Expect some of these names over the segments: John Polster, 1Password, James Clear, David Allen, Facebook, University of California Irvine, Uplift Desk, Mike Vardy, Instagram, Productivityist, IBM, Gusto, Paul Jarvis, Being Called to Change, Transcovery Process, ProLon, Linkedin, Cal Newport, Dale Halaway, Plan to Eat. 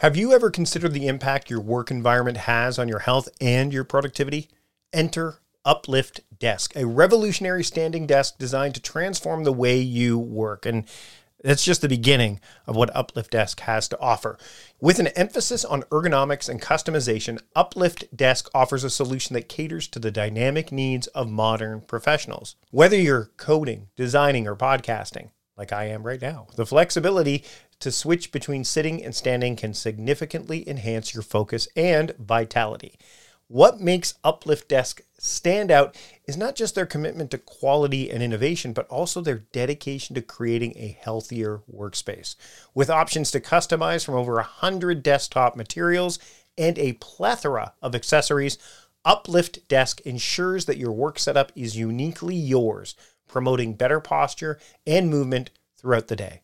Have you ever considered the impact your work environment has on your health and your productivity? Enter Uplift Desk, a revolutionary standing desk designed to transform the way you work. And that's just the beginning of what Uplift Desk has to offer. With an emphasis on ergonomics and customization, Uplift Desk offers a solution that caters to the dynamic needs of modern professionals. Whether you're coding, designing, or podcasting, like I am right now, the flexibility to switch between sitting and standing can significantly enhance your focus and vitality. What makes Uplift Desk stand out is not just their commitment to quality and innovation, but also their dedication to creating a healthier workspace. With options to customize from over 100 desktop materials and a plethora of accessories, Uplift Desk ensures that your work setup is uniquely yours, promoting better posture and movement throughout the day.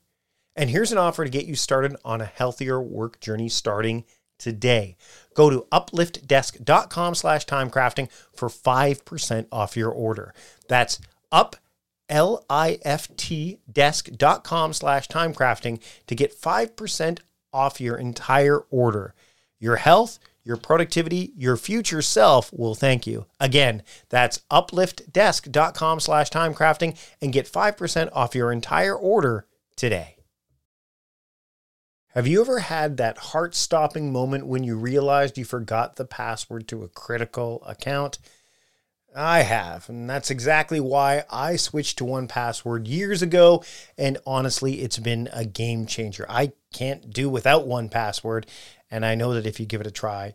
And here's an offer to get you started on a healthier work journey starting today. Go to upliftdesk.com/timecrafting for 5% off your order. That's upliftdesk.com/timecrafting to get 5% off your entire order. Your health, your productivity, your future self will thank you. Again, that's upliftdesk.com/timecrafting and get 5% off your entire order today. Have you ever had that heart-stopping moment when you realized you forgot the password to a critical account? I have, and that's exactly why I switched to 1Password years ago, and honestly, it's been a game changer. I can't do without 1Password, and I know that if you give it a try,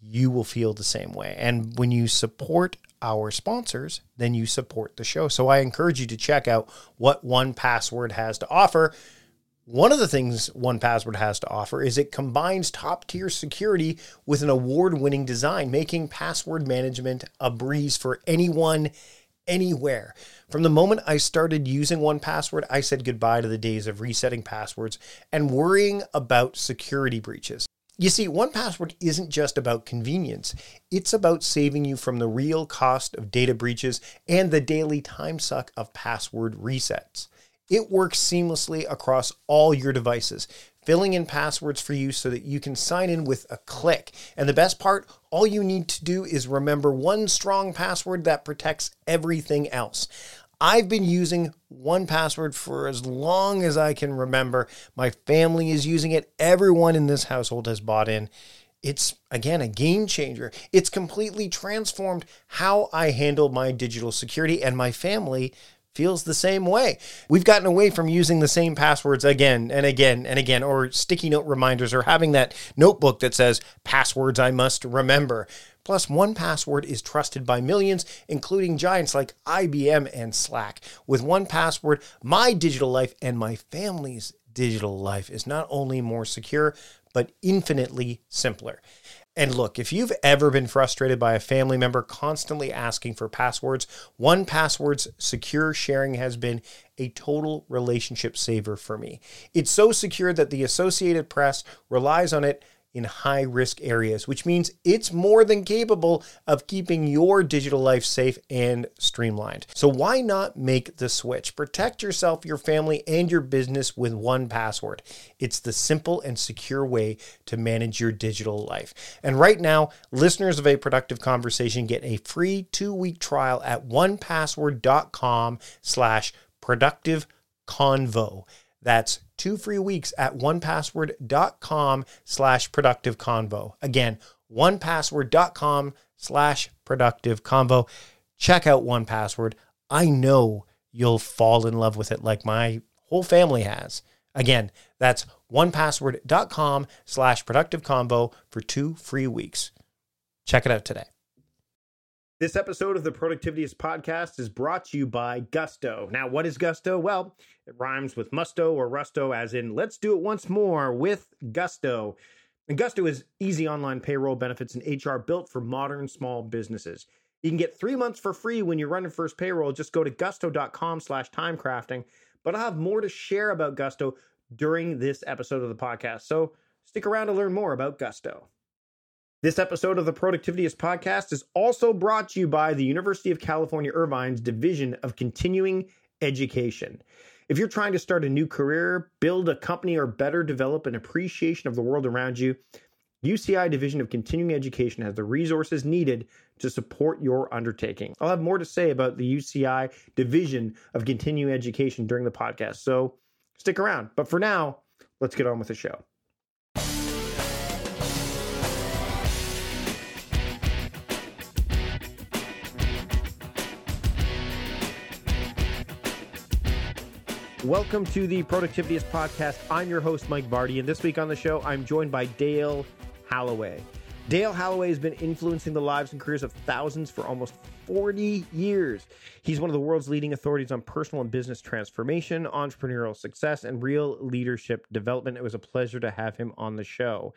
you will feel the same way. And when you support our sponsors, then you support the show. So I encourage you to check out what 1Password has to offer. One of the things 1Password has to offer is it combines top-tier security with an award-winning design, making password management a breeze for anyone, anywhere. From the moment I started using 1Password, I said goodbye to the days of resetting passwords and worrying about security breaches. You see, 1Password isn't just about convenience. It's about saving you from the real cost of data breaches and the daily time suck of password resets. It works seamlessly across all your devices, filling in passwords for you so that you can sign in with a click. And the best part, all you need to do is remember one strong password that protects everything else. I've been using 1Password for as long as I can remember. My family is using it. Everyone in this household has bought in. It's, again, a game changer. It's completely transformed how I handle my digital security, and my family feels the same way. We've gotten away from using the same passwords again and again and again, or sticky note reminders, or having that notebook that says, passwords I must remember. Plus, 1Password is trusted by millions, including giants like IBM and Slack. With 1Password, my digital life and my family's digital life is not only more secure, but infinitely simpler. And look, if you've ever been frustrated by a family member constantly asking for passwords, 1Password's secure sharing has been a total relationship saver for me. It's so secure that the Associated Press relies on it in high-risk areas, which means it's more than capable of keeping your digital life safe and streamlined. So why not make the switch? Protect yourself, your family, and your business with 1Password. It's the simple and secure way to manage your digital life. And right now, listeners of A Productive Conversation get a free 2-week trial at 1Password.com/productiveconvo. That's 2 free weeks at 1Password.com/productiveconvo. Again, 1Password.com/productiveconvo. Check out 1Password. I know you'll fall in love with it like my whole family has. Again, that's 1Password.com/productiveconvo for 2 free weeks. Check it out today. This episode of the Productivityist podcast is brought to you by Gusto. Now, what is Gusto? Well, it rhymes with musto or rusto, as in let's do it once more with Gusto. And Gusto is easy online payroll, benefits, and HR built for modern small businesses. You can get 3 months for free when you run your first payroll. Just go to gusto.com/timecrafting. But I'll have more to share about Gusto during this episode of the podcast. So stick around to learn more about Gusto. This episode of the Productivityist podcast is also brought to you by the University of California Irvine's Division of Continuing Education. If you're trying to start a new career, build a company, or better develop an appreciation of the world around you, UCI Division of Continuing Education has the resources needed to support your undertaking. I'll have more to say about the UCI Division of Continuing Education during the podcast, so stick around. But for now, let's get on with the show. Welcome to the Productivityist podcast. I'm your host, Mike Vardy, and this week on the show, I'm joined by Dale Halaway. Dale Halaway has been influencing the lives and careers of thousands for almost 40 years. He's one of the world's leading authorities on personal and business transformation, entrepreneurial success, and real leadership development. It was a pleasure to have him on the show.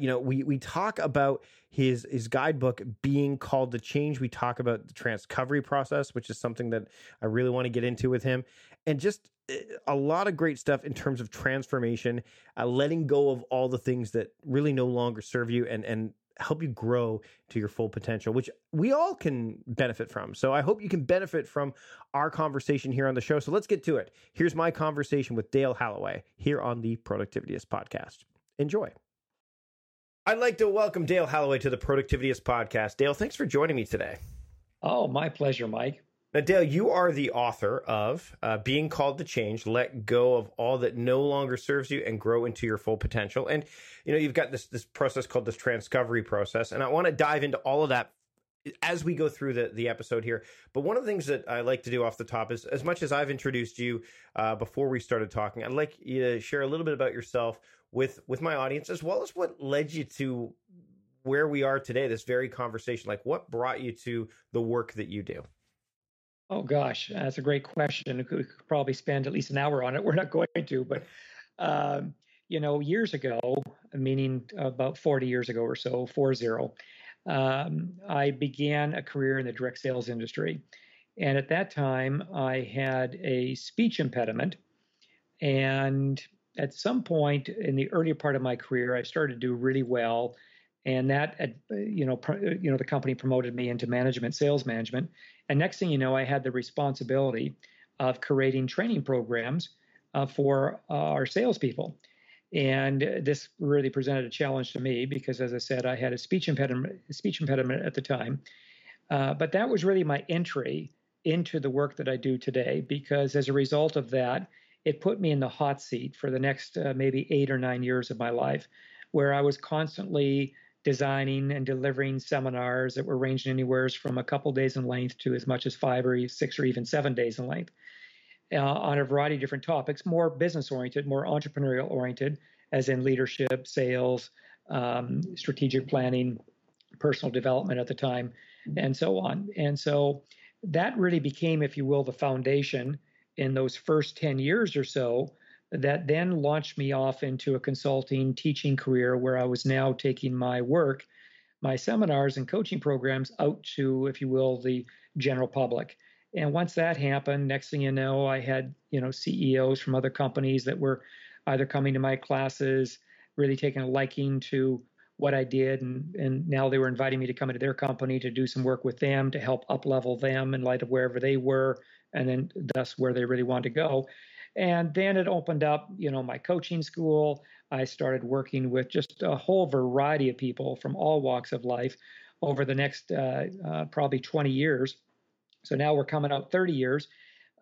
We talk about his guidebook, Being Called to Change. We talk about the Transcovery Process, which is something that I really want to get into with him. And just a lot of great stuff in terms of transformation, letting go of all the things that really no longer serve you and help you grow to your full potential, which we all can benefit from. So I hope you can benefit from our conversation here on the show. So let's get to it. Here's my conversation with Dale Halaway here on the Productivityist podcast. Enjoy. I'd like to welcome Dale Halaway to the Productivityist podcast. Dale, thanks for joining me today. Oh, my pleasure, Mike. Now, Dale, you are the author of Being Called to Change, Let Go of All That No Longer Serves You and Grow Into Your Full Potential. And, you know, you've got this process called the Transcovery Process. And I want to dive into all of that as we go through the episode here. But one of the things that I like to do off the top is, as much as I've introduced you before we started talking, I'd like you to share a little bit about yourself with my audience, as well as what led you to where we are today, this very conversation. Like, what brought you to the work that you do? Oh, gosh, that's a great question. We could probably spend at least an hour on it. We're not going to, but, years ago, meaning about 40 years ago or so, 40, I began a career in the direct sales industry. And at that time, I had a speech impediment. And at some point in the earlier part of my career, I started to do really well. And that, the company promoted me into management, sales management. And next thing you know, I had the responsibility of creating training programs for our salespeople. And this really presented a challenge to me because, as I said, I had a speech impediment at the time. But that was really my entry into the work that I do today, because as a result of that, it put me in the hot seat for the next maybe 8 or 9 years of my life, where I was constantly designing and delivering seminars that were ranging anywhere from a couple days in length to as much as 5 or 6 or even 7 days in length on a variety of different topics, more business-oriented, more entrepreneurial-oriented, as in leadership, sales, strategic planning, personal development at the time, and so on. And so that really became, if you will, the foundation in those first 10 years or so that then launched me off into a consulting teaching career where I was now taking my work, my seminars and coaching programs out to, if you will, the general public. And once that happened, next thing you know, I had, CEOs from other companies that were either coming to my classes, really taking a liking to what I did. And now they were inviting me to come into their company to do some work with them, to help uplevel them in light of wherever they were, and then thus where they really wanted to go. And then it opened up, my coaching school. I started working with just a whole variety of people from all walks of life over the next probably 20 years. So now we're coming up 30 years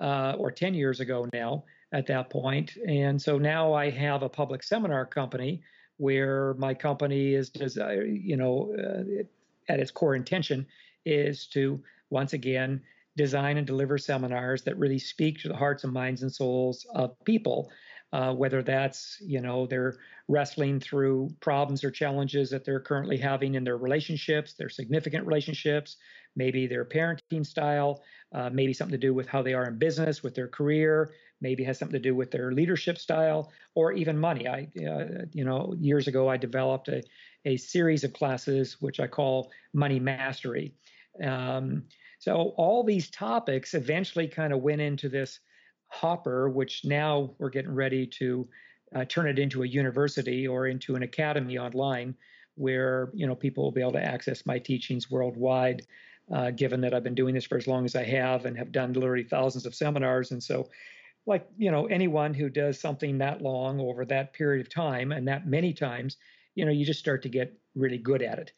or 10 years ago now at that point. And so now I have a public seminar company where my company is, at its core intention is to, once again, design and deliver seminars that really speak to the hearts and minds and souls of people, whether that's, they're wrestling through problems or challenges that they're currently having in their relationships, their significant relationships, maybe their parenting style, maybe something to do with how they are in business, with their career, maybe has something to do with their leadership style, or even money. I, years ago, I developed a series of classes, which I call Money Mastery. So all these topics eventually kind of went into this hopper, which now we're getting ready to turn it into a university or into an academy online where, people will be able to access my teachings worldwide, given that I've been doing this for as long as I have and have done literally thousands of seminars. And so like, you know, anyone who does something that long over that period of time and that many times, you know, you just start to get really good at it.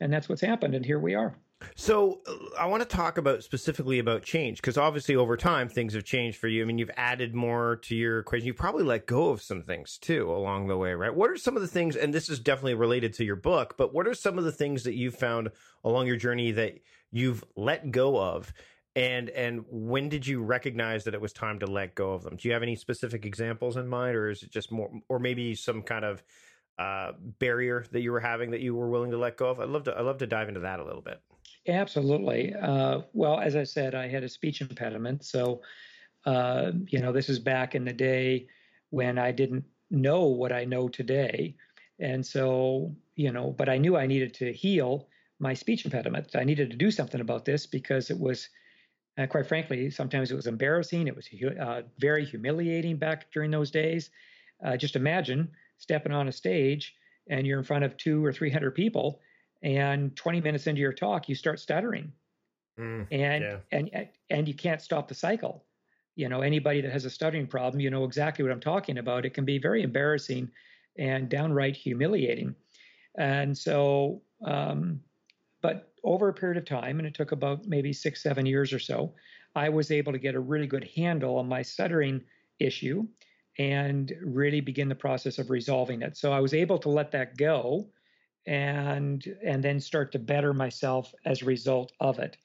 And that's what's happened. And here we are. So I want to talk about specifically about change, because obviously over time, things have changed for you. I mean, you've added more to your equation. You probably let go of some things, too, along the way, right? What are some of the things, and this is definitely related to your book, but what are some of the things that you've found along your journey that you've let go of? And when did you recognize that it was time to let go of them? Do you have any specific examples in mind, or is it just more, or maybe some kind of barrier that you were having that you were willing to let go of? I'd love to dive into that a little bit. Absolutely. Well, as I said, I had a speech impediment. So, you know, this is back in the day when I didn't know what I know today. And so, you know, but I knew I needed to heal my speech impediment. I needed to do something about this because it was, quite frankly, sometimes it was embarrassing. It was very humiliating back during those days. Just imagine stepping on a stage and you're in front of 200 or 300 people, and 20 minutes into your talk, you start stuttering, and you can't stop the cycle. You know, anybody that has a stuttering problem, you know exactly what I'm talking about. It can be very embarrassing and downright humiliating. And so, but over a period of time, and it took about maybe 6, 7 years or so, I was able to get a really good handle on my stuttering issue and really begin the process of resolving it. So I was able to let that go and then start to better myself as a result of it.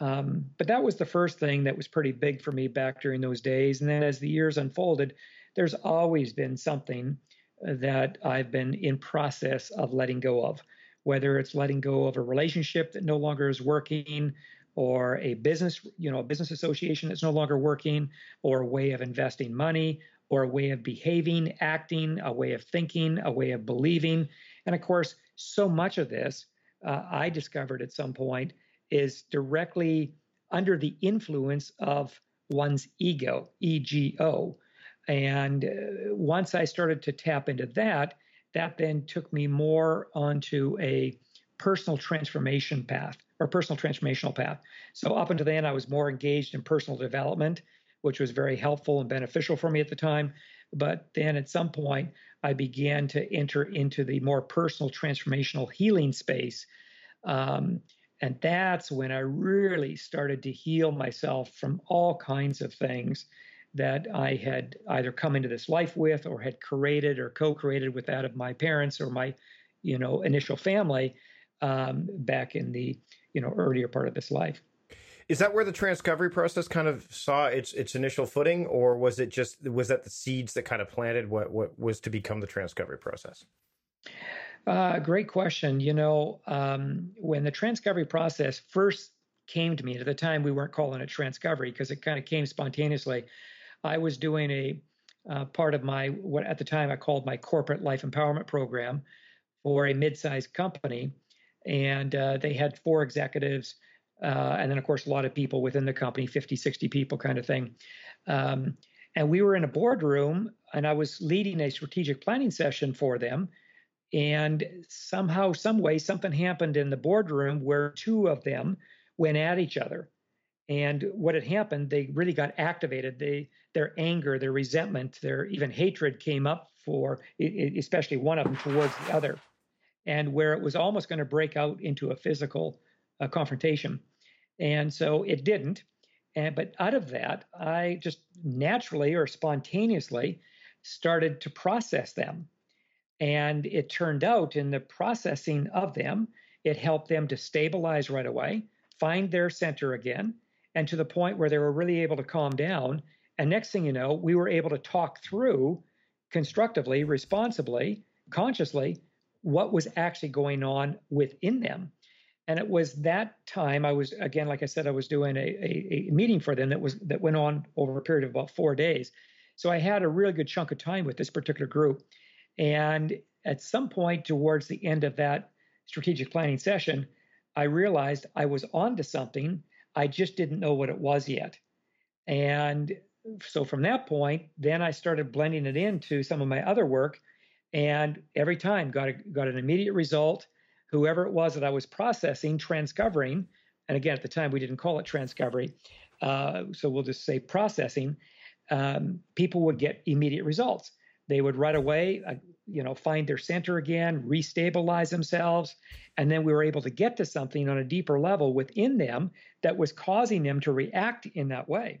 But that was the first thing that was pretty big for me back during those days. And then as the years unfolded, there's always been something that I've been in process of letting go of, whether it's letting go of a relationship that no longer is working, or a business, you know, a business association that's no longer working, or a way of investing money, or a way of behaving, acting, a way of thinking, a way of believing. And of course, so much of this, I discovered at some point, is directly under the influence of one's ego, E-G-O. And once I started to tap into that, that then took me more onto a personal transformation path, or personal transformational path. So up until then, I was more engaged in personal development, which was very helpful and beneficial for me at the time. But then at some point, I began to enter into the more personal transformational healing space. And that's when I really started to heal myself from all kinds of things that I had either come into this life with, or had created or co-created with that of my parents or my, you know, initial family back in the, you know, earlier part of this life. Is that where the transcovery process kind of saw its initial footing, or was it just, was that the seeds that kind of planted what was to become the transcovery process? Great question. You know, when the transcovery process first came to me, at the time we weren't calling it transcovery because it kind of came spontaneously. I was doing a part of my, what at the time I called my corporate life empowerment program for a mid-sized company. And they had 4 executives. And then, of course, a lot of people within the company, 50, 60 people kind of thing. And we were in a boardroom, and I was leading a strategic planning session for them. And somehow, some way, something happened in the boardroom where 2 of them went at each other. And what had happened, they really got activated. Their anger, their resentment, their even hatred came up for, especially one of them towards the other. And where it was almost going to break out into a physical confrontation. And so it didn't. But out of that, I just naturally or spontaneously started to process them. And it turned out in the processing of them, it helped them to stabilize right away, find their center again, and to the point where they were really able to calm down. And next thing you know, we were able to talk through constructively, responsibly, consciously, what was actually going on within them. And it was that time I was, again, like I said, I was doing a meeting for them that went on over a period of about 4 days. So I had a really good chunk of time with this particular group. And at some point towards the end of that strategic planning session, I realized I was onto something. I just didn't know what it was yet. And so from that point, then I started blending it into some of my other work, and every time got an immediate result. Whoever it was that I was processing, transcovering, and again, at the time, we didn't call it transcovery, so we'll just say processing, people would get immediate results. They would right away, find their center again, restabilize themselves. And then we were able to get to something on a deeper level within them that was causing them to react in that way.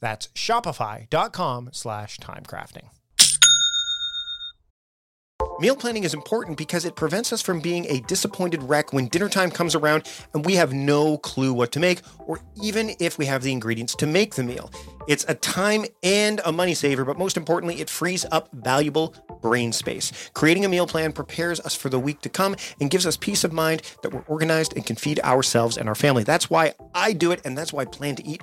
That's shopify.com/timecrafting. Meal planning is important because it prevents us from being a disappointed wreck when dinner time comes around and we have no clue what to make, or even if we have the ingredients to make the meal. It's a time and a money saver, but most importantly, it frees up valuable brain space. Creating a meal plan prepares us for the week to come and gives us peace of mind that we're organized and can feed ourselves and our family. That's why I do it, and that's why Plan to Eat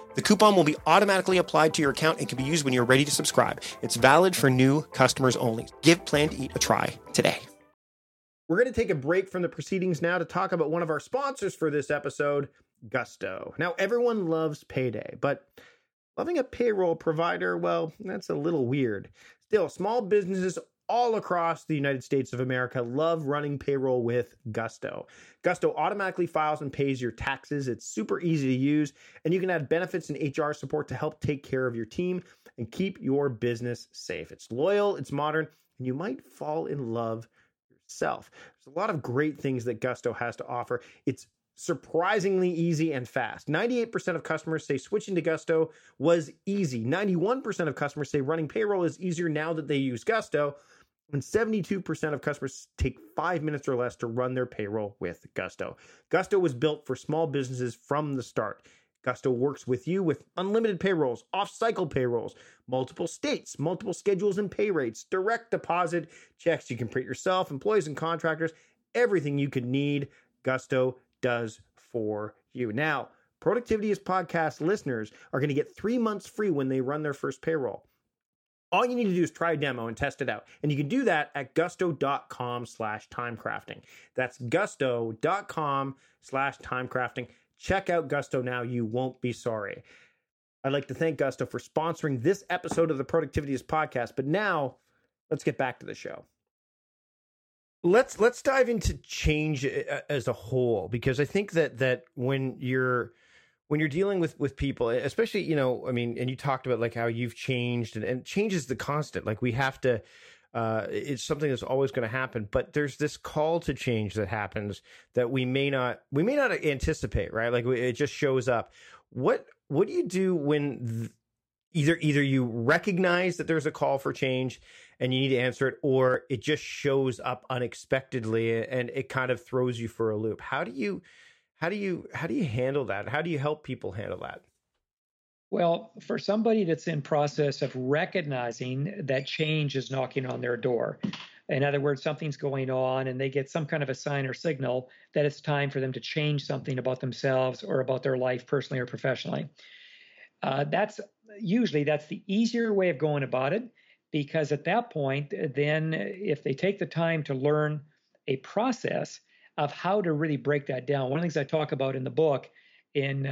The coupon will be automatically applied to your account and can be used when you're ready to subscribe. It's valid for new customers only. Give Plan to Eat a try today. We're going to take a break from the proceedings now to talk about one of our sponsors for this episode, Gusto. Now, everyone loves payday, but loving a payroll provider, well, that's a little weird. Still, small businesses all across the United States of America love running payroll with Gusto. Gusto automatically files and pays your taxes. It's super easy to use, and you can add benefits and HR support to help take care of your team and keep your business safe. It's loyal, it's modern, and you might fall in love yourself. There's a lot of great things that Gusto has to offer. It's surprisingly easy and fast. 98% of customers say switching to Gusto was easy. 91% of customers say running payroll is easier now that they use Gusto. And 72% of customers take 5 minutes or less to run their payroll with Gusto. Gusto was built for small businesses from the start. Gusto works with you with unlimited payrolls, off-cycle payrolls, multiple states, multiple schedules and pay rates, direct deposit checks you can print yourself, employees and contractors, everything you could need, Gusto does for you. Now, Productivityist podcast listeners are going to get 3 months free when they run their first payroll. All you need to do is try a demo and test it out. And you can do that at gusto.com/timecrafting. That's gusto.com/timecrafting. Check out Gusto now. You won't be sorry. I'd like to thank Gusto for sponsoring this episode of the Productivityist podcast. But now let's get back to the show. Let's dive into change as a whole, because I think that when you're dealing with people, especially, and you talked about like how you've changed, and change is the constant. Like we have to, it's something that's always going to happen, but there's this call to change that happens that we may not anticipate, right? Like it just shows up. What do you do when either you recognize that there's a call for change and you need to answer it, or it just shows up unexpectedly and it kind of throws you for a loop. How do you handle that? How do you help people handle that? Well, for somebody that's in process of recognizing that change is knocking on their door, in other words, something's going on and they get some kind of a sign or signal that it's time for them to change something about themselves or about their life personally or professionally. That's the easier way of going about it, because at that point, then if they take the time to learn a process of how to really break that down. One of the things I talk about in the book in,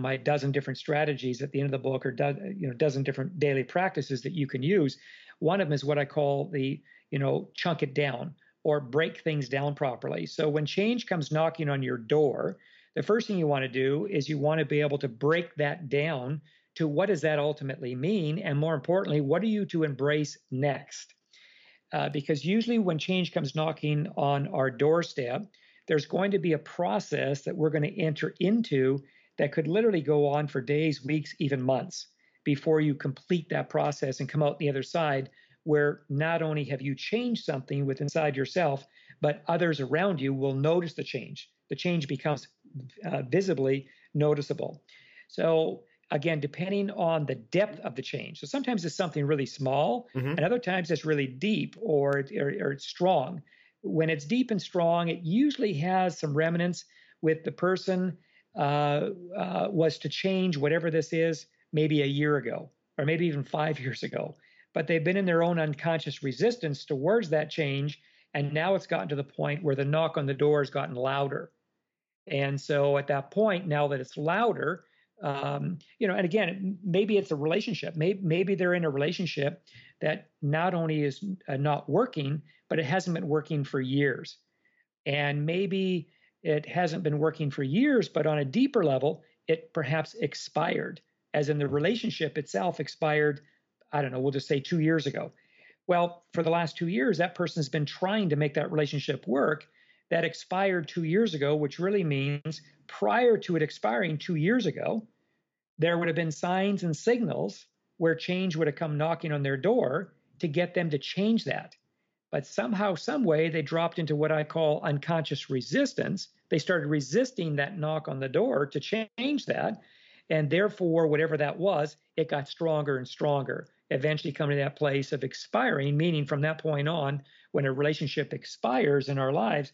my dozen different strategies at the end of the book, or dozen different daily practices that you can use. One of them is what I call the, chunk it down or break things down properly. So when change comes knocking on your door, the first thing you want to do is you want to be able to break that down to what does that ultimately mean? And more importantly, what are you to embrace next? Because usually when change comes knocking on our doorstep, there's going to be a process that we're going to enter into that could literally go on for days, weeks, even months before you complete that process and come out the other side, where not only have you changed something within inside yourself, but others around you will notice the change. The change becomes visibly noticeable. So again, depending on the depth of the change. So sometimes it's something really small, and other times it's really deep or it's strong. When it's deep and strong, it usually has some remnants with the person was to change whatever this is maybe a year ago or maybe even 5 years ago. But they've been in their own unconscious resistance towards that change, and now it's gotten to the point where the knock on the door has gotten louder. And so at that point, now that it's louder, and again, maybe it's a relationship. Maybe they're in a relationship that not only is not working, but it hasn't been working for years. And maybe it hasn't been working for years, but on a deeper level, it perhaps expired, as in the relationship itself expired, I don't know, we'll just say 2 years ago. Well, for the last 2 years, that person has been trying to make that relationship work. That expired 2 years ago, which really means prior to it expiring 2 years ago, there would have been signs and signals where change would have come knocking on their door to get them to change that. But somehow, some way, they dropped into what I call unconscious resistance. They started resisting that knock on the door to change that. And therefore, whatever that was, it got stronger and stronger, eventually coming to that place of expiring, meaning from that point on, when a relationship expires in our lives,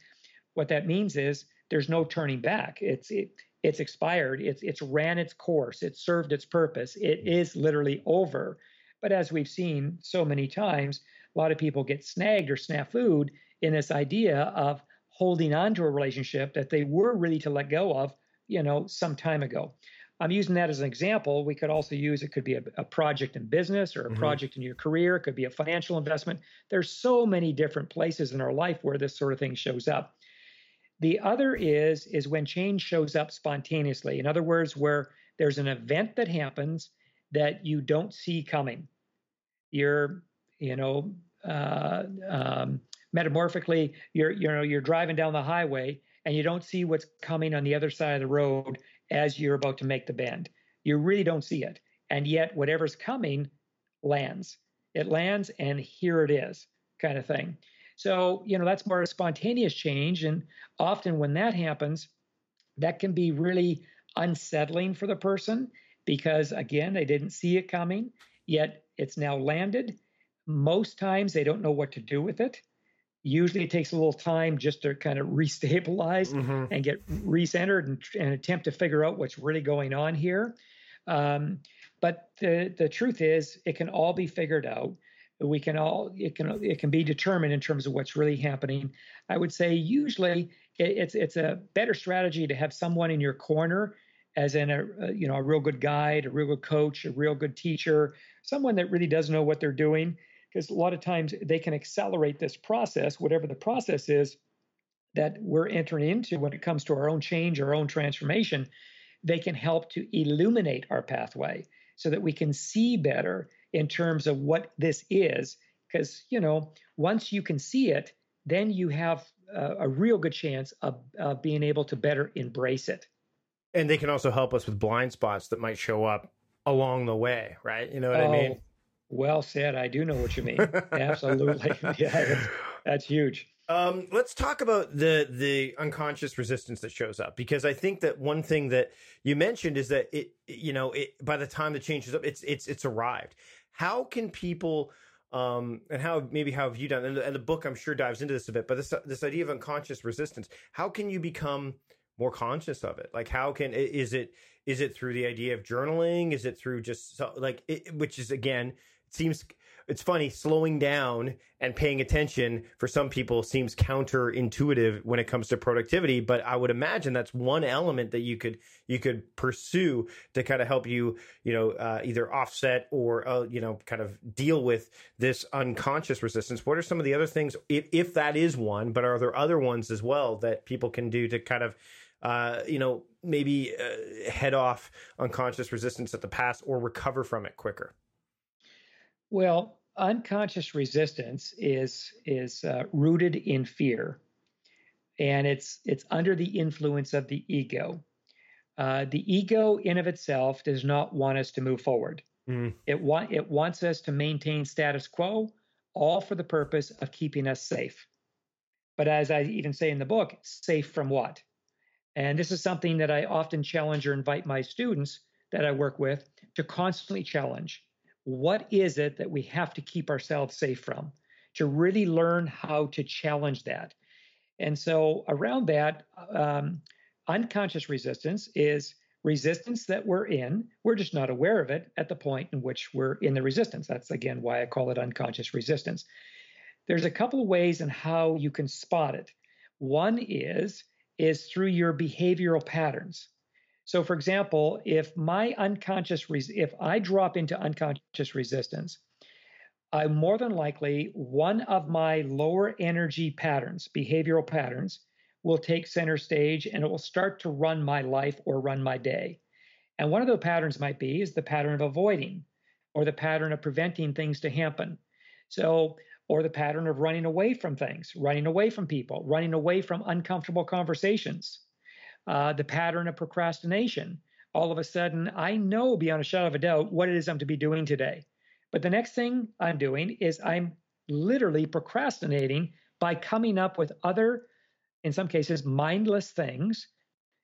what that means is there's no turning back. It's expired. It's ran its course. It served its purpose. It is literally over. But as we've seen so many times, a lot of people get snagged or snafu'd in this idea of holding on to a relationship that they were really to let go of, some time ago. I'm using that as an example. We could also use, it could be a project in business or a project in your career. It could be a financial investment. There's so many different places in our life where this sort of thing shows up. The other is when change shows up spontaneously. In other words, where there's an event that happens that you don't see coming. Metamorphically, you're driving down the highway and you don't see what's coming on the other side of the road as you're about to make the bend. You really don't see it. And yet whatever's coming lands. It lands and here it is, kind of thing. So, that's more a spontaneous change. And often when that happens, that can be really unsettling for the person because, again, they didn't see it coming, yet it's now landed. Most times they don't know what to do with it. Usually it takes a little time just to kind of restabilize and get recentered and attempt to figure out what's really going on here. But the truth is it can all be figured out. It can be determined in terms of what's really happening. I would say usually it's a better strategy to have someone in your corner, as in a real good guide, a real good coach, a real good teacher, someone that really does know what they're doing. Because a lot of times they can accelerate this process, whatever the process is that we're entering into when it comes to our own change, our own transformation. They can help to illuminate our pathway so that we can see better in terms of what this is. Because, once you can see it, then you have a real good chance of being able to better embrace it. And they can also help us with blind spots that might show up along the way, right? You know what I mean? Well said. I do know what you mean. Absolutely. Yeah, that's huge. Let's talk about the unconscious resistance that shows up, because I think that one thing that you mentioned is that it by the time the change is up, it's arrived. How can people and how have you done? And the book, I'm sure, dives into this a bit. But this idea of unconscious resistance, how can you become more conscious of it? Like, how can is it through the idea of journaling? Is it through just which is, again, it seems. It's funny, slowing down and paying attention for some people seems counterintuitive when it comes to productivity, but I would imagine that's one element that you could pursue to kind of help you, either offset or, kind of deal with this unconscious resistance. What are some of the other things, if that is one, but are there other ones as well that people can do to kind of, maybe head off unconscious resistance at the past or recover from it quicker? Well, unconscious resistance is rooted in fear, and it's under the influence of the ego. The ego in of itself does not want us to move forward. It wants us to maintain status quo, all for the purpose of keeping us safe. But as I even say in the book, safe from what? And this is something that I often challenge or invite my students that I work with to constantly challenge. What is it that we have to keep ourselves safe from, to really learn how to challenge that? And so around that, unconscious resistance is resistance that we're in. We're just not aware of it at the point in which we're in the resistance. That's, again, why I call it unconscious resistance. There's a couple of ways in how you can spot it. One is through your behavioral patterns. So, for example, if if I drop into unconscious resistance, I'm more than likely one of my lower energy patterns, behavioral patterns, will take center stage, and it will start to run my life or run my day. And one of the patterns might be is the pattern of avoiding, or the pattern of preventing things to happen. So, or the pattern of running away from things, running away from people, running away from uncomfortable conversations. The pattern of procrastination. All of a sudden, I know beyond a shadow of a doubt what it is I'm to be doing today. But the next thing I'm doing is I'm literally procrastinating by coming up with other, in some cases, mindless things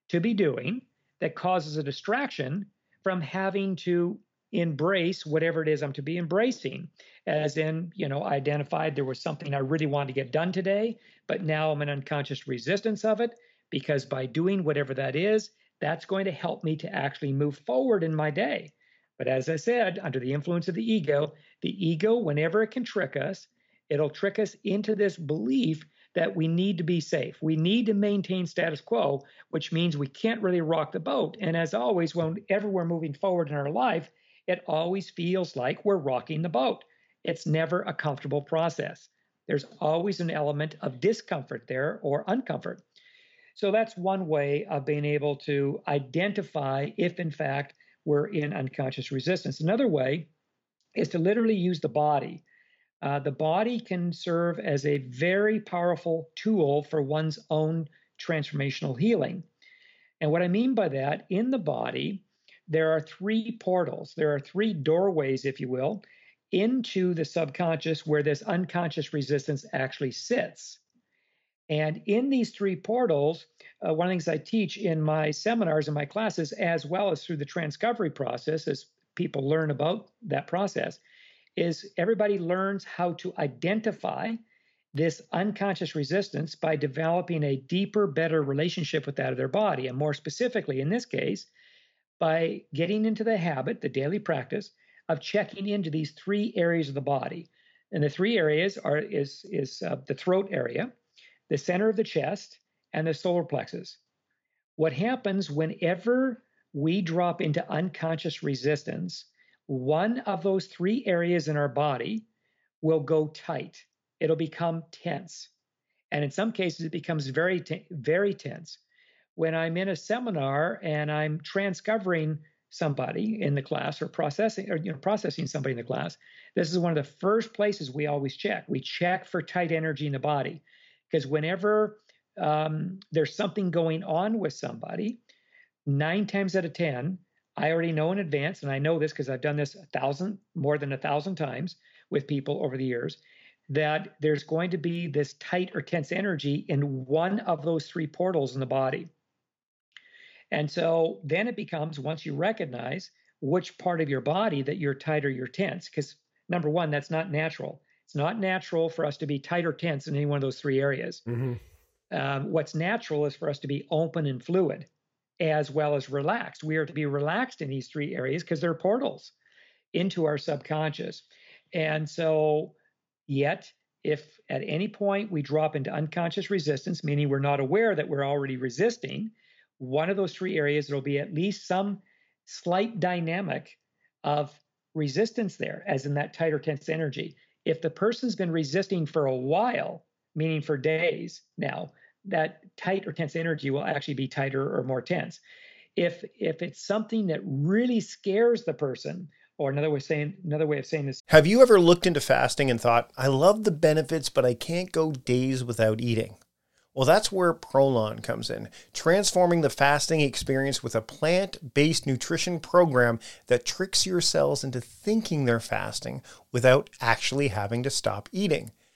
to be doing that causes a distraction from having to embrace whatever it is I'm to be embracing. As in, I identified there was something I really wanted to get done today, but now I'm in unconscious resistance of it. Because by doing whatever that is, that's going to help me to actually move forward in my day. But as I said, under the influence of the ego, whenever it can trick us, it'll trick us into this belief that we need to be safe. We need to maintain status quo, which means we can't really rock the boat. And as always, whenever we're moving forward in our life, it always feels like we're rocking the boat. It's never a comfortable process. There's always an element of discomfort there, or uncomfort. So that's one way of being able to identify if, in fact, we're in unconscious resistance. Another way is to literally use the body. The body can serve as a very powerful tool for one's own transformational healing. And what I mean by that, in the body, there are three portals. There are three doorways, if you will, into the subconscious where this unconscious resistance actually sits. And in these three portals, one of the things I teach in my seminars and my classes, as well as through the Transcovery process, as people learn about that process, is everybody learns how to identify this unconscious resistance by developing a deeper, better relationship with that of their body. And more specifically, in this case, by getting into the habit, the daily practice, of checking into these three areas of the body. And the three areas is the throat area, the center of the chest, and the solar plexus. What happens whenever we drop into unconscious resistance, one of those three areas in our body will go tight. It'll become tense. And in some cases, it becomes very, very tense. When I'm in a seminar and I'm transcovering somebody in the class, or processing somebody in the class, this is one of the first places we always check. We check for tight energy in the body. Because whenever there's something going on with somebody, 9 times out of 10, I already know in advance, and I know this because I've done this more than 1,000 times with people over the years, that there's going to be this tight or tense energy in one of those three portals in the body. And so then it becomes, once you recognize which part of your body that you're tight or you're tense, because number one, that's not natural. It's not natural for us to be tight or tense in any one of those three areas. Mm-hmm. What's natural is for us to be open and fluid, as well as relaxed. We are to be relaxed in these three areas because they're portals into our subconscious. And so yet, if at any point we drop into unconscious resistance, meaning we're not aware that we're already resisting, one of those three areas, there'll be at least some slight dynamic of resistance there, as in that tight or tense energy. If the person's been resisting for a while, meaning for days now, that tight or tense energy will actually be tighter or more tense. If it's something that really scares the person, or another way of saying this. Have you ever looked into fasting and thought, I love the benefits, but I can't go days without eating? Well, that's where ProLon comes in, transforming the fasting experience with a plant-based nutrition program that tricks your cells into thinking they're fasting without actually having to stop eating.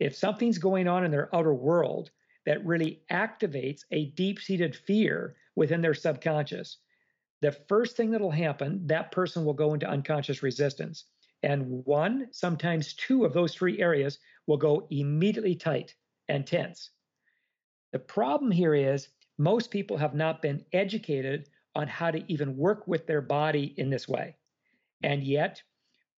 If something's going on in their outer world that really activates a deep-seated fear within their subconscious, the first thing that'll happen, that person will go into unconscious resistance. And one, sometimes two of those three areas will go immediately tight and tense. The problem here is most people have not been educated on how to even work with their body in this way. And yet,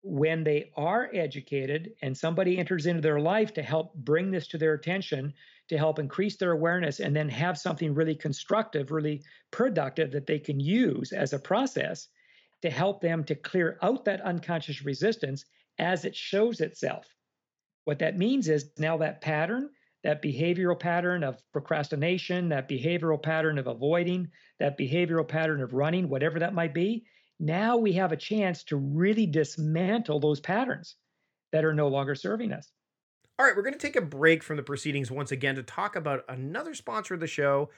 when they are educated and somebody enters into their life to help bring this to their attention, to help increase their awareness, and then have something really constructive, really productive that they can use as a process to help them to clear out that unconscious resistance as it shows itself. What that means is now that pattern, that behavioral pattern of procrastination, that behavioral pattern of avoiding, that behavioral pattern of running, whatever that might be, now we have a chance to really dismantle those patterns that are no longer serving us. All right, we're going to take a break from the proceedings once again to talk about another sponsor of the show,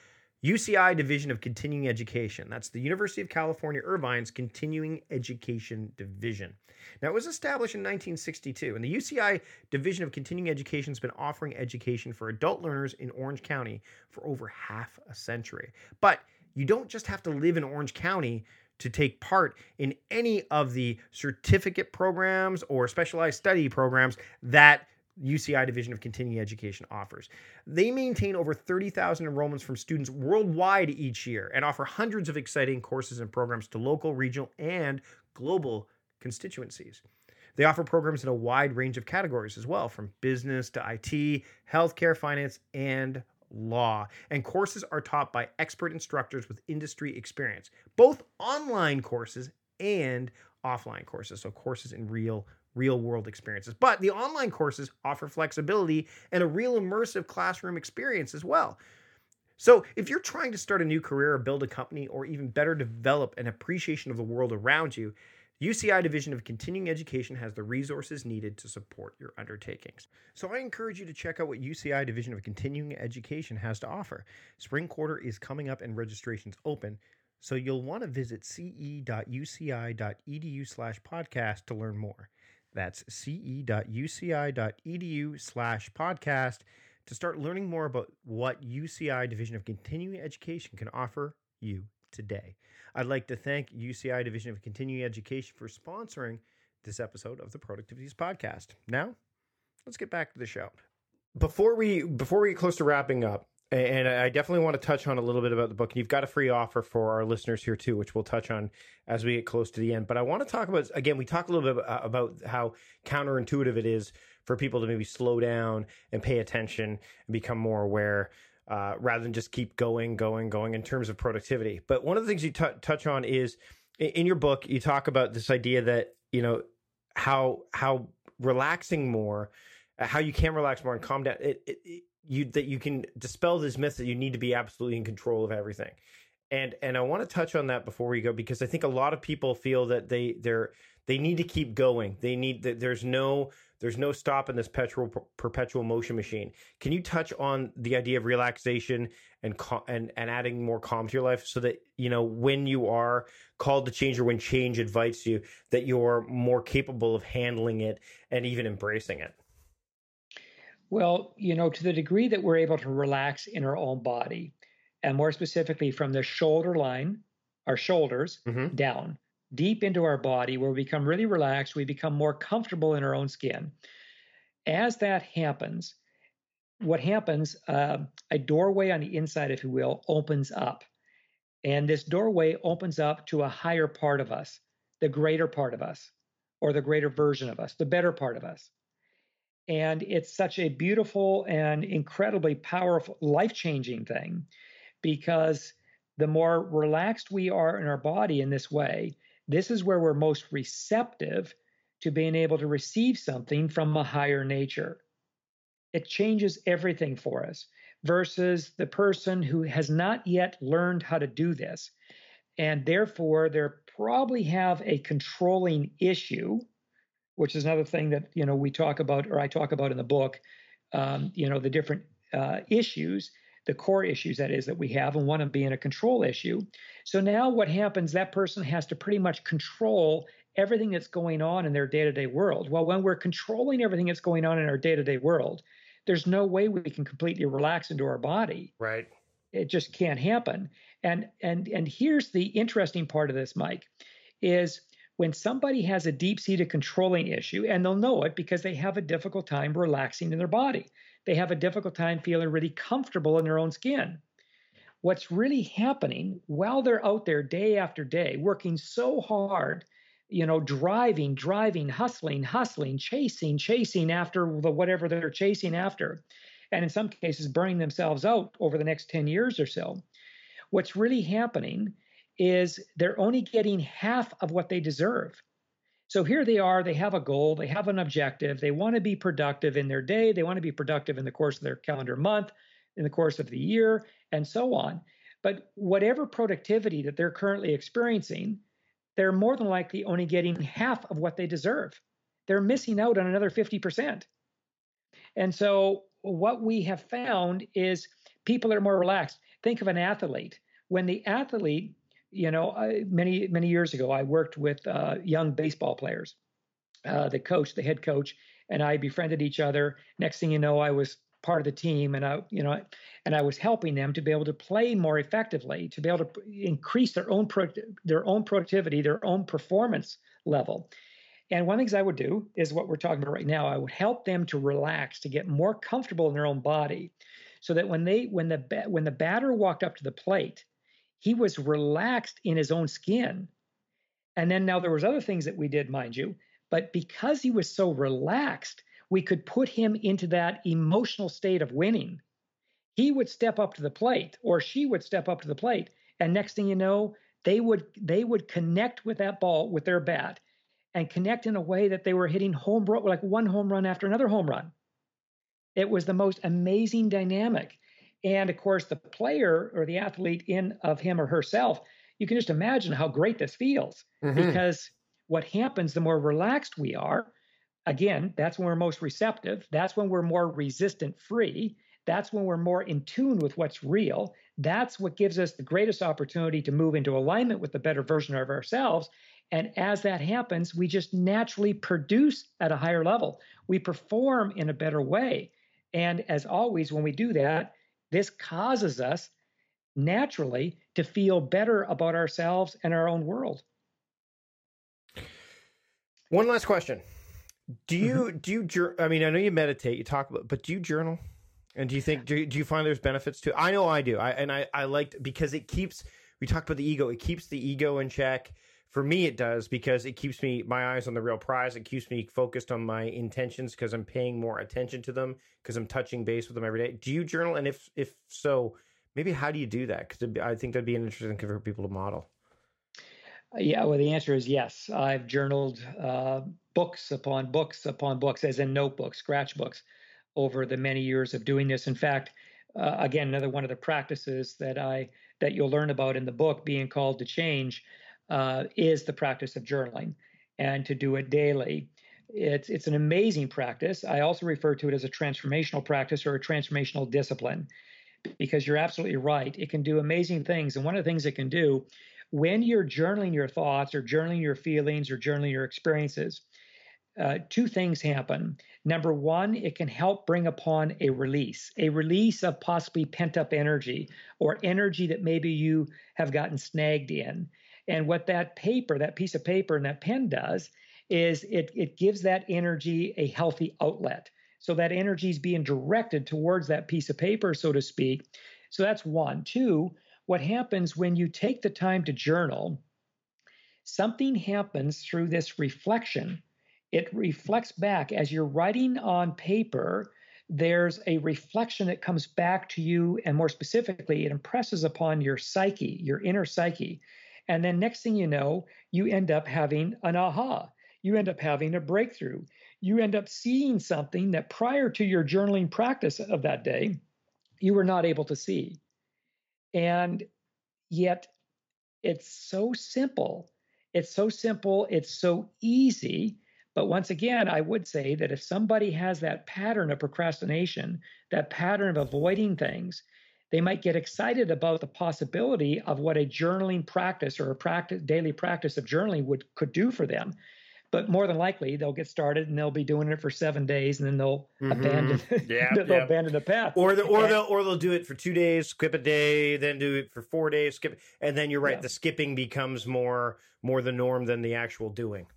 UCI Division of Continuing Education. That's the University of California Irvine's Continuing Education Division. Now, it was established in 1962, and the UCI Division of Continuing Education has been offering education for adult learners in Orange County for over half a century. But you don't just have to live in Orange County to take part in any of the certificate programs or specialized study programs that UCI Division of Continuing Education offers. They maintain over 30,000 enrollments from students worldwide each year and offer hundreds of exciting courses and programs to local, regional, and global constituencies. They offer programs in a wide range of categories as well, from business to IT, healthcare, finance, and law, and courses are taught by expert instructors with industry experience, both online courses and offline courses, so courses in real-world experiences. But the online courses offer flexibility and a real immersive classroom experience as well. So if you're trying to start a new career or build a company or even better develop an appreciation of the world around you, UCI Division of Continuing Education has the resources needed to support your undertakings. So I encourage you to check out what UCI Division of Continuing Education has to offer. Spring quarter is coming up and registration's open, so you'll want to visit ce.uci.edu/podcast to learn more. That's ce.uci.edu/podcast to start learning more about what UCI Division of Continuing Education can offer you today. I'd like to thank UCI Division of Continuing Education for sponsoring this episode of the Productivityist Podcast. Now, let's get back to the show. Before we get close to wrapping up, and I definitely want to touch on a little bit about the book. You've got a free offer for our listeners here too, which we'll touch on as we get close to the end. But I want to talk about, again, we talked a little bit about how counterintuitive it is for people to maybe slow down and pay attention and become more aware, rather than just keep going in terms of productivity. But one of the things you touch on is in your book, you talk about this idea that, you know, how relaxing more, how you can relax more and calm down. That you can dispel this myth that you need to be absolutely in control of everything. And I want to touch on that before we go, because I think a lot of people feel that they need to keep going. They need that there's no stop in this perpetual motion machine. Can you touch on the idea of relaxation and adding more calm to your life so that, you know, when you are called to change or when change invites you, that you're more capable of handling it and even embracing it? Well, you know, to the degree that we're able to relax in our own body, and more specifically from the shoulder line, our shoulders down, deep into our body, where we become really relaxed, we become more comfortable in our own skin. As that happens, what happens, a doorway on the inside, if you will, opens up. And this doorway opens up to a higher part of us, the greater part of us, or the greater version of us, the better part of us. And it's such a beautiful and incredibly powerful, life-changing thing, because the more relaxed we are in our body in this way, this is where we're most receptive to being able to receive something from a higher nature. It changes everything for us versus the person who has not yet learned how to do this. And therefore, they probably have a controlling issue, which is another thing that, you know, we talk about, or I talk about in the book, you know, the different issues, the core issues, that is, that we have, and one of them being a control issue. So now what happens, that person has to pretty much control everything that's going on in their day-to-day world. Well, when we're controlling everything that's going on in our day-to-day world, there's no way we can completely relax into our body. Right. It just can't happen. And here's the interesting part of this, Mike, is when somebody has a deep-seated controlling issue, and they'll know it because they have a difficult time relaxing in their body. They have a difficult time feeling really comfortable in their own skin. What's really happening while they're out there day after day, working so hard, you know, driving, hustling, chasing after the whatever they're chasing after, and in some cases burning themselves out over the next 10 years or so, what's really happening is they're only getting half of what they deserve. So here they are, they have a goal, they have an objective, they want to be productive in their day, they want to be productive in the course of their calendar month, in the course of the year, and so on. But whatever productivity that they're currently experiencing, they're more than likely only getting half of what they deserve. They're missing out on another 50%. And so what we have found is people are more relaxed. Think of an athlete. When the athlete, you know, many years ago, I worked with young baseball players. The head coach, and I befriended each other. Next thing you know, I was part of the team, and I was helping them to be able to play more effectively, to be able to increase their own productivity, their own performance level. And one of the things I would do is what we're talking about right now. I would help them to relax, to get more comfortable in their own body, so that when the batter walked up to the plate, he was relaxed in his own skin. And then now there was other things that we did, mind you, but because he was so relaxed, we could put him into that emotional state of winning. He would step up to the plate, or she would step up to the plate, and next thing you know, they would connect with that ball with their bat, and connect in a way that they were hitting home run, like one home run after another home run. It was the most amazing dynamic. And of course, the player or the athlete in of him or herself, you can just imagine how great this feels, because what happens the more relaxed we are, again, that's when we're most receptive. That's when we're more resistant-free. That's when we're more in tune with what's real. That's what gives us the greatest opportunity to move into alignment with the better version of ourselves. And as that happens, we just naturally produce at a higher level. We perform in a better way. And as always, when we do that, this causes us naturally to feel better about ourselves and our own world. One last question. Do you I mean, I know you meditate, you talk about, but do you journal? And do you think, do you find there's benefits to it? I know I do. I liked, because it keeps, we talked about the ego. It keeps the ego in check. For me, it does, because it keeps me, my eyes on the real prize. It keeps me focused on my intentions because I'm paying more attention to them, because I'm touching base with them every day. Do you journal? And if so, maybe how do you do that? Because I think that'd be an interesting thing for people to model. Yeah, well, the answer is yes. I've journaled books upon books upon books, as in notebooks, scratchbooks, over the many years of doing this. In fact, again, another one of the practices that you'll learn about in the book, Being Called to Change, is the practice of journaling, and to do it daily. It's an amazing practice. I also refer to it as a transformational practice or a transformational discipline, because you're absolutely right. It can do amazing things. And one of the things it can do when you're journaling your thoughts or journaling your feelings or journaling your experiences, two things happen. Number one, it can help bring upon a release of possibly pent-up energy or energy that maybe you have gotten snagged in. And what that paper, that piece of paper and that pen does is it gives that energy a healthy outlet. So that energy is being directed towards that piece of paper, so to speak. So that's one. Two, what happens when you take the time to journal, something happens through this reflection. It reflects back. As you're writing on paper, there's a reflection that comes back to you, and more specifically, it impresses upon your psyche, your inner psyche. And then next thing you know, you end up having an aha. You end up having a breakthrough. You end up seeing something that prior to your journaling practice of that day, you were not able to see. And yet it's so simple. It's so simple. It's so easy. But once again, I would say that if somebody has that pattern of procrastination, that pattern of avoiding things, they might get excited about the possibility of what a journaling practice or daily practice of journaling could do for them. But more than likely, they'll get started and they'll be doing it for 7 days, and then they'll abandon the path, or they'll do it for 2 days, skip a day, then do it for 4 days, skip, and then you're right, the skipping becomes more the norm than the actual doing.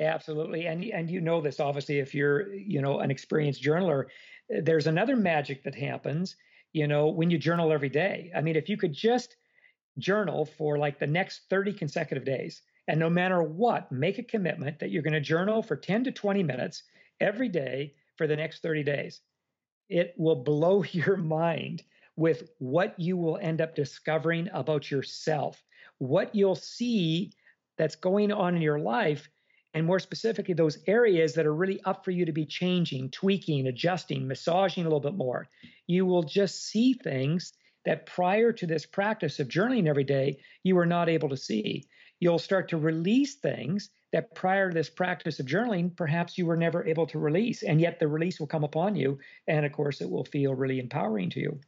Absolutely, and you know this obviously if you're an experienced journaler. There's another magic that happens. When you journal every day. I mean, if you could just journal for like the next 30 consecutive days, and no matter what, make a commitment that you're going to journal for 10 to 20 minutes every day for the next 30 days, it will blow your mind with what you will end up discovering about yourself, what you'll see that's going on in your life, and more specifically, those areas that are really up for you to be changing, tweaking, adjusting, massaging a little bit more. You will just see things that prior to this practice of journaling every day, you were not able to see. You'll start to release things that prior to this practice of journaling, perhaps you were never able to release. And yet the release will come upon you. And of course, it will feel really empowering to you.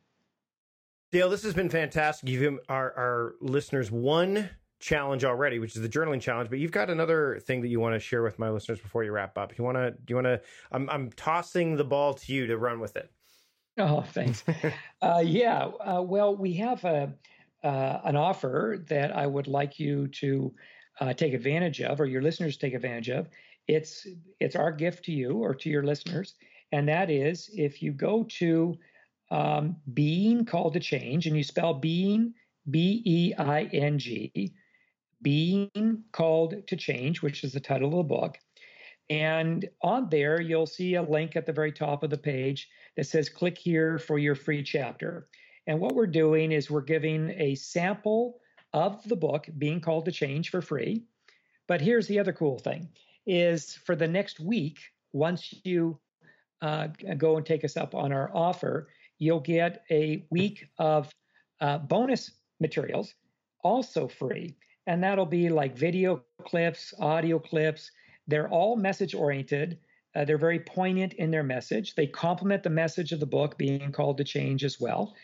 Dale, this has been fantastic. You've given our listeners one challenge already, which is the journaling challenge, but you've got another thing that you want to share with my listeners before you wrap up. You want to I'm tossing the ball to you to run with it. Oh, thanks. Well, we have an offer that I would like you to take advantage of, or your listeners take advantage of. It's our gift to you or to your listeners. And that is, if you go to Being Called to Change, and you spell Being, B-E-I-N-G, Being Called to Change, which is the title of the book. And on there, you'll see a link at the very top of the page that says, click here for your free chapter. And what we're doing is we're giving a sample of the book, Being Called to Change, for free. But here's the other cool thing, is for the next week, once you go and take us up on our offer, you'll get a week of bonus materials, also free. And that'll be like video clips, audio clips. They're all message-oriented. They're very poignant in their message. They complement the message of the book, Being Called to Change, as well.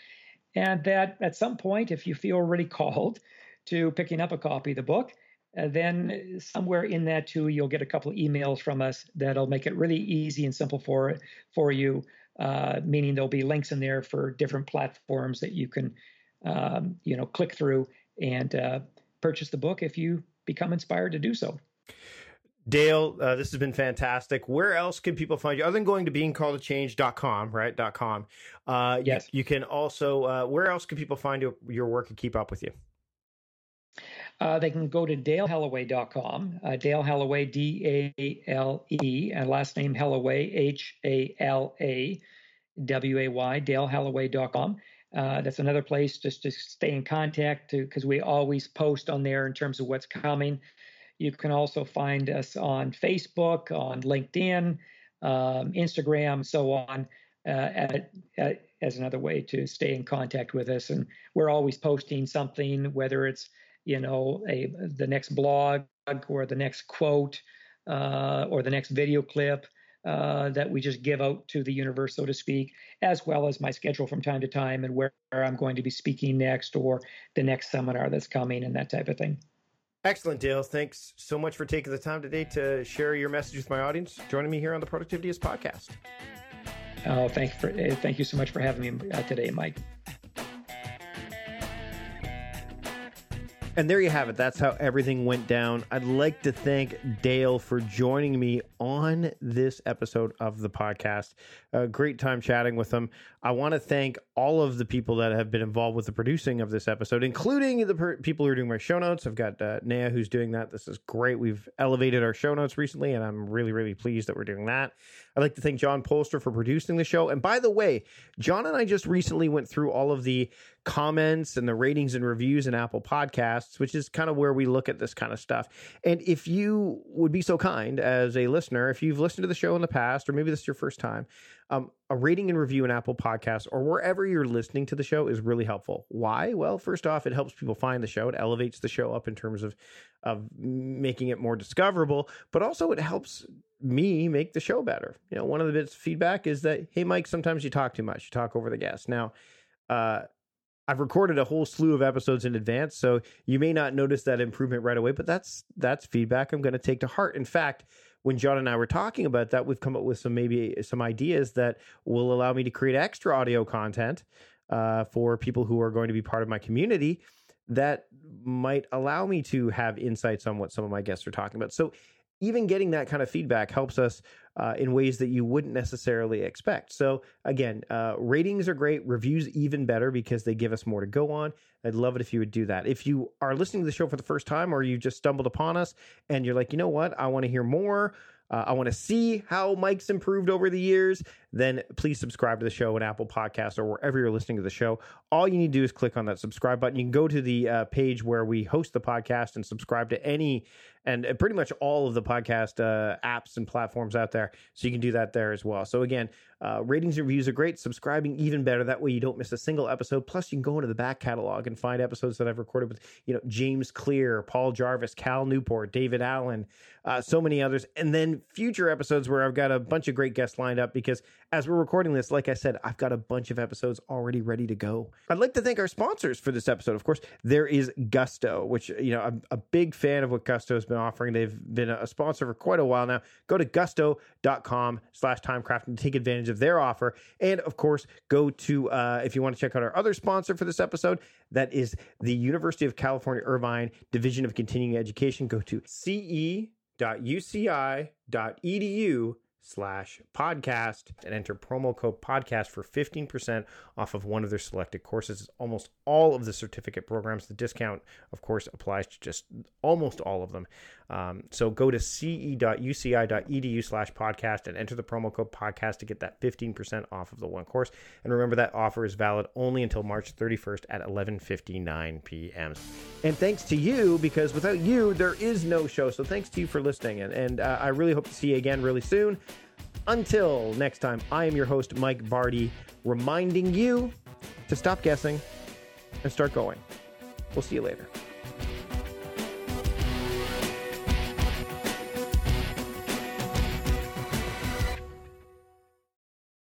And that at some point, if you feel really called to picking up a copy of the book, then somewhere in that too, you'll get a couple of emails from us that'll make it really easy and simple for you, meaning there'll be links in there for different platforms that you can click through and purchase the book if you become inspired to do so. Dale, this has been fantastic. Where else can people find you? Other than going to beingcalledtochange.com, right? .com. Yes. You can also, where else can people find your work and keep up with you? They can go to dalehalaway.com, Dale Halaway, D-A-L-E, and last name Halaway, H-A-L-A-W-A-Y, dalehalaway.com. That's another place just to stay in contact because we always post on there in terms of what's coming. You can also find us on Facebook, on LinkedIn, Instagram, so on, as another way to stay in contact with us. And we're always posting something, whether it's the next blog or the next quote or the next video clip that we just give out to the universe, so to speak, as well as my schedule from time to time and where I'm going to be speaking next or the next seminar that's coming and that type of thing. Excellent, Dale. Thanks so much for taking the time today to share your message with my audience, joining me here on the Productivityist podcast. Oh, thank you so much for having me today, Mike. And there you have it. That's how everything went down. I'd like to thank Dale for joining me on this episode of the podcast. A great time chatting with him. I want to thank all of the people that have been involved with the producing of this episode, including the people who are doing my show notes. I've got Nea who's doing that. This is great. We've elevated our show notes recently, and I'm really, really pleased that we're doing that. I'd like to thank John Polster for producing the show. And by the way, John and I just recently went through all of the comments and the ratings and reviews in Apple Podcasts, which is kind of where we look at this kind of stuff. And if you would be so kind as a listener, if you've listened to the show in the past, or maybe this is your first time, a rating and review in Apple Podcasts or wherever you're listening to the show is really helpful. Why? Well, first off, it helps people find the show. It elevates the show up in terms of making it more discoverable, but also it helps me make the show better. One of the bits of feedback is that, hey, Mike, sometimes you talk too much. You talk over the guest. Now, I've recorded a whole slew of episodes in advance, so you may not notice that improvement right away, but that's feedback I'm going to take to heart. In fact, when John and I were talking about that, we've come up with some ideas that will allow me to create extra audio content for people who are going to be part of my community that might allow me to have insights on what some of my guests are talking about. So even getting that kind of feedback helps us in ways that you wouldn't necessarily expect. So again, ratings are great, reviews even better because they give us more to go on. I'd love it if you would do that. If you are listening to the show for the first time or you just stumbled upon us and you're like, you know what, I want to hear more. I want to see how Mike's improved over the years, then please subscribe to the show on Apple Podcasts or wherever you're listening to the show. All you need to do is click on that subscribe button. You can go to the page where we host the podcast and subscribe to any and pretty much all of the podcast apps and platforms out there. So you can do that there as well. So again, ratings and reviews are great. Subscribing even better. That way you don't miss a single episode. Plus you can go into the back catalog and find episodes that I've recorded with, James Clear, Paul Jarvis, Cal Newport, David Allen, so many others. And then future episodes where I've got a bunch of great guests lined up because as we're recording this, like I said, I've got a bunch of episodes already ready to go. I'd like to thank our sponsors for this episode. Of course, there is Gusto, which, I'm a big fan of what Gusto has been offering. They've been a sponsor for quite a while now. Go to gusto.com/timecraft and take advantage of their offer. And of course, go to, if you want to check out our other sponsor for this episode, that is the University of California Irvine Division of Continuing Education. Go to ce.uci.edu/podcast and enter promo code podcast for 15% off of one of their selected courses. It's almost all of the certificate programs. The discount, of course, applies to just almost all of them. So go to ce.uci.edu/podcast and enter the promo code podcast to get that 15% off of the one course. And remember that offer is valid only until March 31st at 11:59 p.m. And thanks to you, because without you, there is no show. So thanks to you for listening. And I really hope to see you again really soon. Until next time, I am your host, Mike Vardy, reminding you to stop guessing and start going. We'll see you later.